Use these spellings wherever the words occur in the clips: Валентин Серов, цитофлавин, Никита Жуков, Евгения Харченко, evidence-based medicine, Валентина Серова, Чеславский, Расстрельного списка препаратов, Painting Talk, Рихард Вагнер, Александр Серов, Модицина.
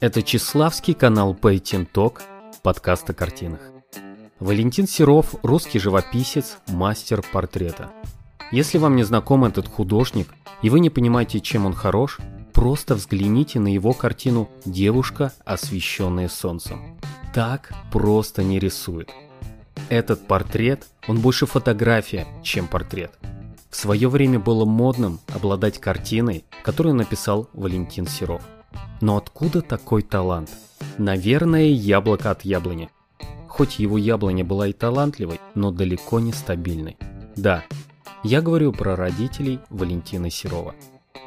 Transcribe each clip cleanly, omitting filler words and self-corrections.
Это Чеславский, канал Painting Talk, подкаст о картинах. Валентин Серов – русский живописец, мастер портрета. Если вам не знаком этот художник, и вы не понимаете, чем он хорош, просто взгляните на его картину «Девушка, освещенная солнцем». Так просто не рисует. Этот портрет, он больше фотография, чем портрет. В свое время было модным обладать картиной, которую написал Валентин Серов. Но откуда такой талант? Наверное, яблоко от яблони. Хоть его яблоня была и талантливой, но далеко не стабильной. Да, я говорю про родителей Валентина Серова.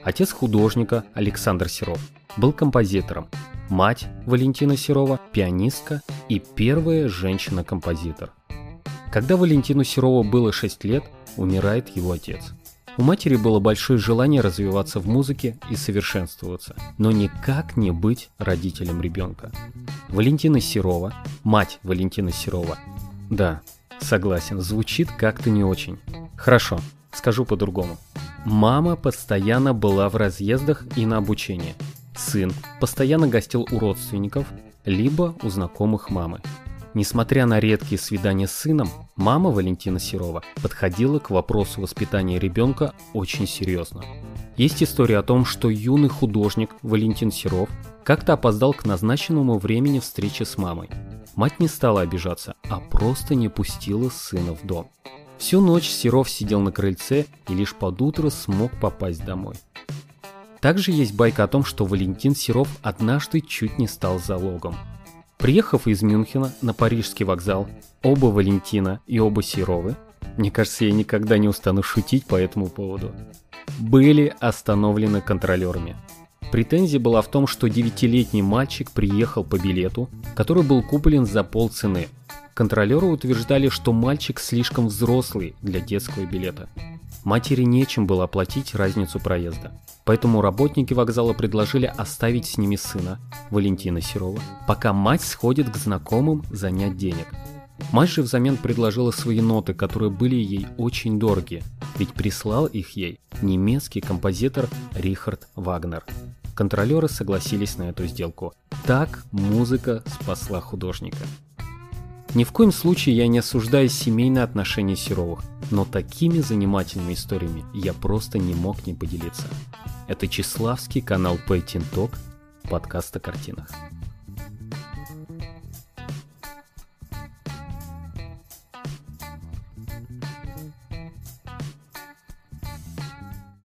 Отец художника Александр Серов был композитором, мать Валентина Серова – пианистка и первая женщина-композитор. Когда Валентину Серову было 6 лет, умирает его отец. У матери было большое желание развиваться в музыке и совершенствоваться, но никак не быть родителем ребенка. Валентина Серова, мать Валентина Серова. Да, согласен, звучит как-то не очень. Хорошо, скажу по-другому. Мама постоянно была в разъездах и на обучении. Сын постоянно гостил у родственников, либо у знакомых мамы. Несмотря на редкие свидания с сыном, мама Валентина Серова подходила к вопросу воспитания ребенка очень серьезно. Есть история о том, что юный художник Валентин Серов как-то опоздал к назначенному времени встречи с мамой. Мать не стала обижаться, а просто не пустила сына в дом. Всю ночь Серов сидел на крыльце и лишь под утро смог попасть домой. Также есть байка о том, что Валентин Серов однажды чуть не стал залогом. Приехав из Мюнхена на парижский вокзал, оба Валентина и оба Серовы, мне кажется, я никогда не устану шутить по этому поводу, были остановлены контролерами. Претензия была в том, что 9-летний мальчик приехал по билету, который был куплен за полцены. Контролеры утверждали, что мальчик слишком взрослый для детского билета. Матери нечем было оплатить разницу проезда, поэтому работники вокзала предложили оставить с ними сына, Валентина Серова, пока мать сходит к знакомым занять денег. Мать же взамен предложила свои ноты, которые были ей очень дороги, ведь прислал их ей немецкий композитор Рихард Вагнер. Контролеры согласились на эту сделку. Так музыка спасла художника. Ни в коем случае я не осуждаю семейные отношения Серовых, но такими занимательными историями я просто не мог не поделиться. Это Чеславский, канал Painting Talk, подкаст о картинах.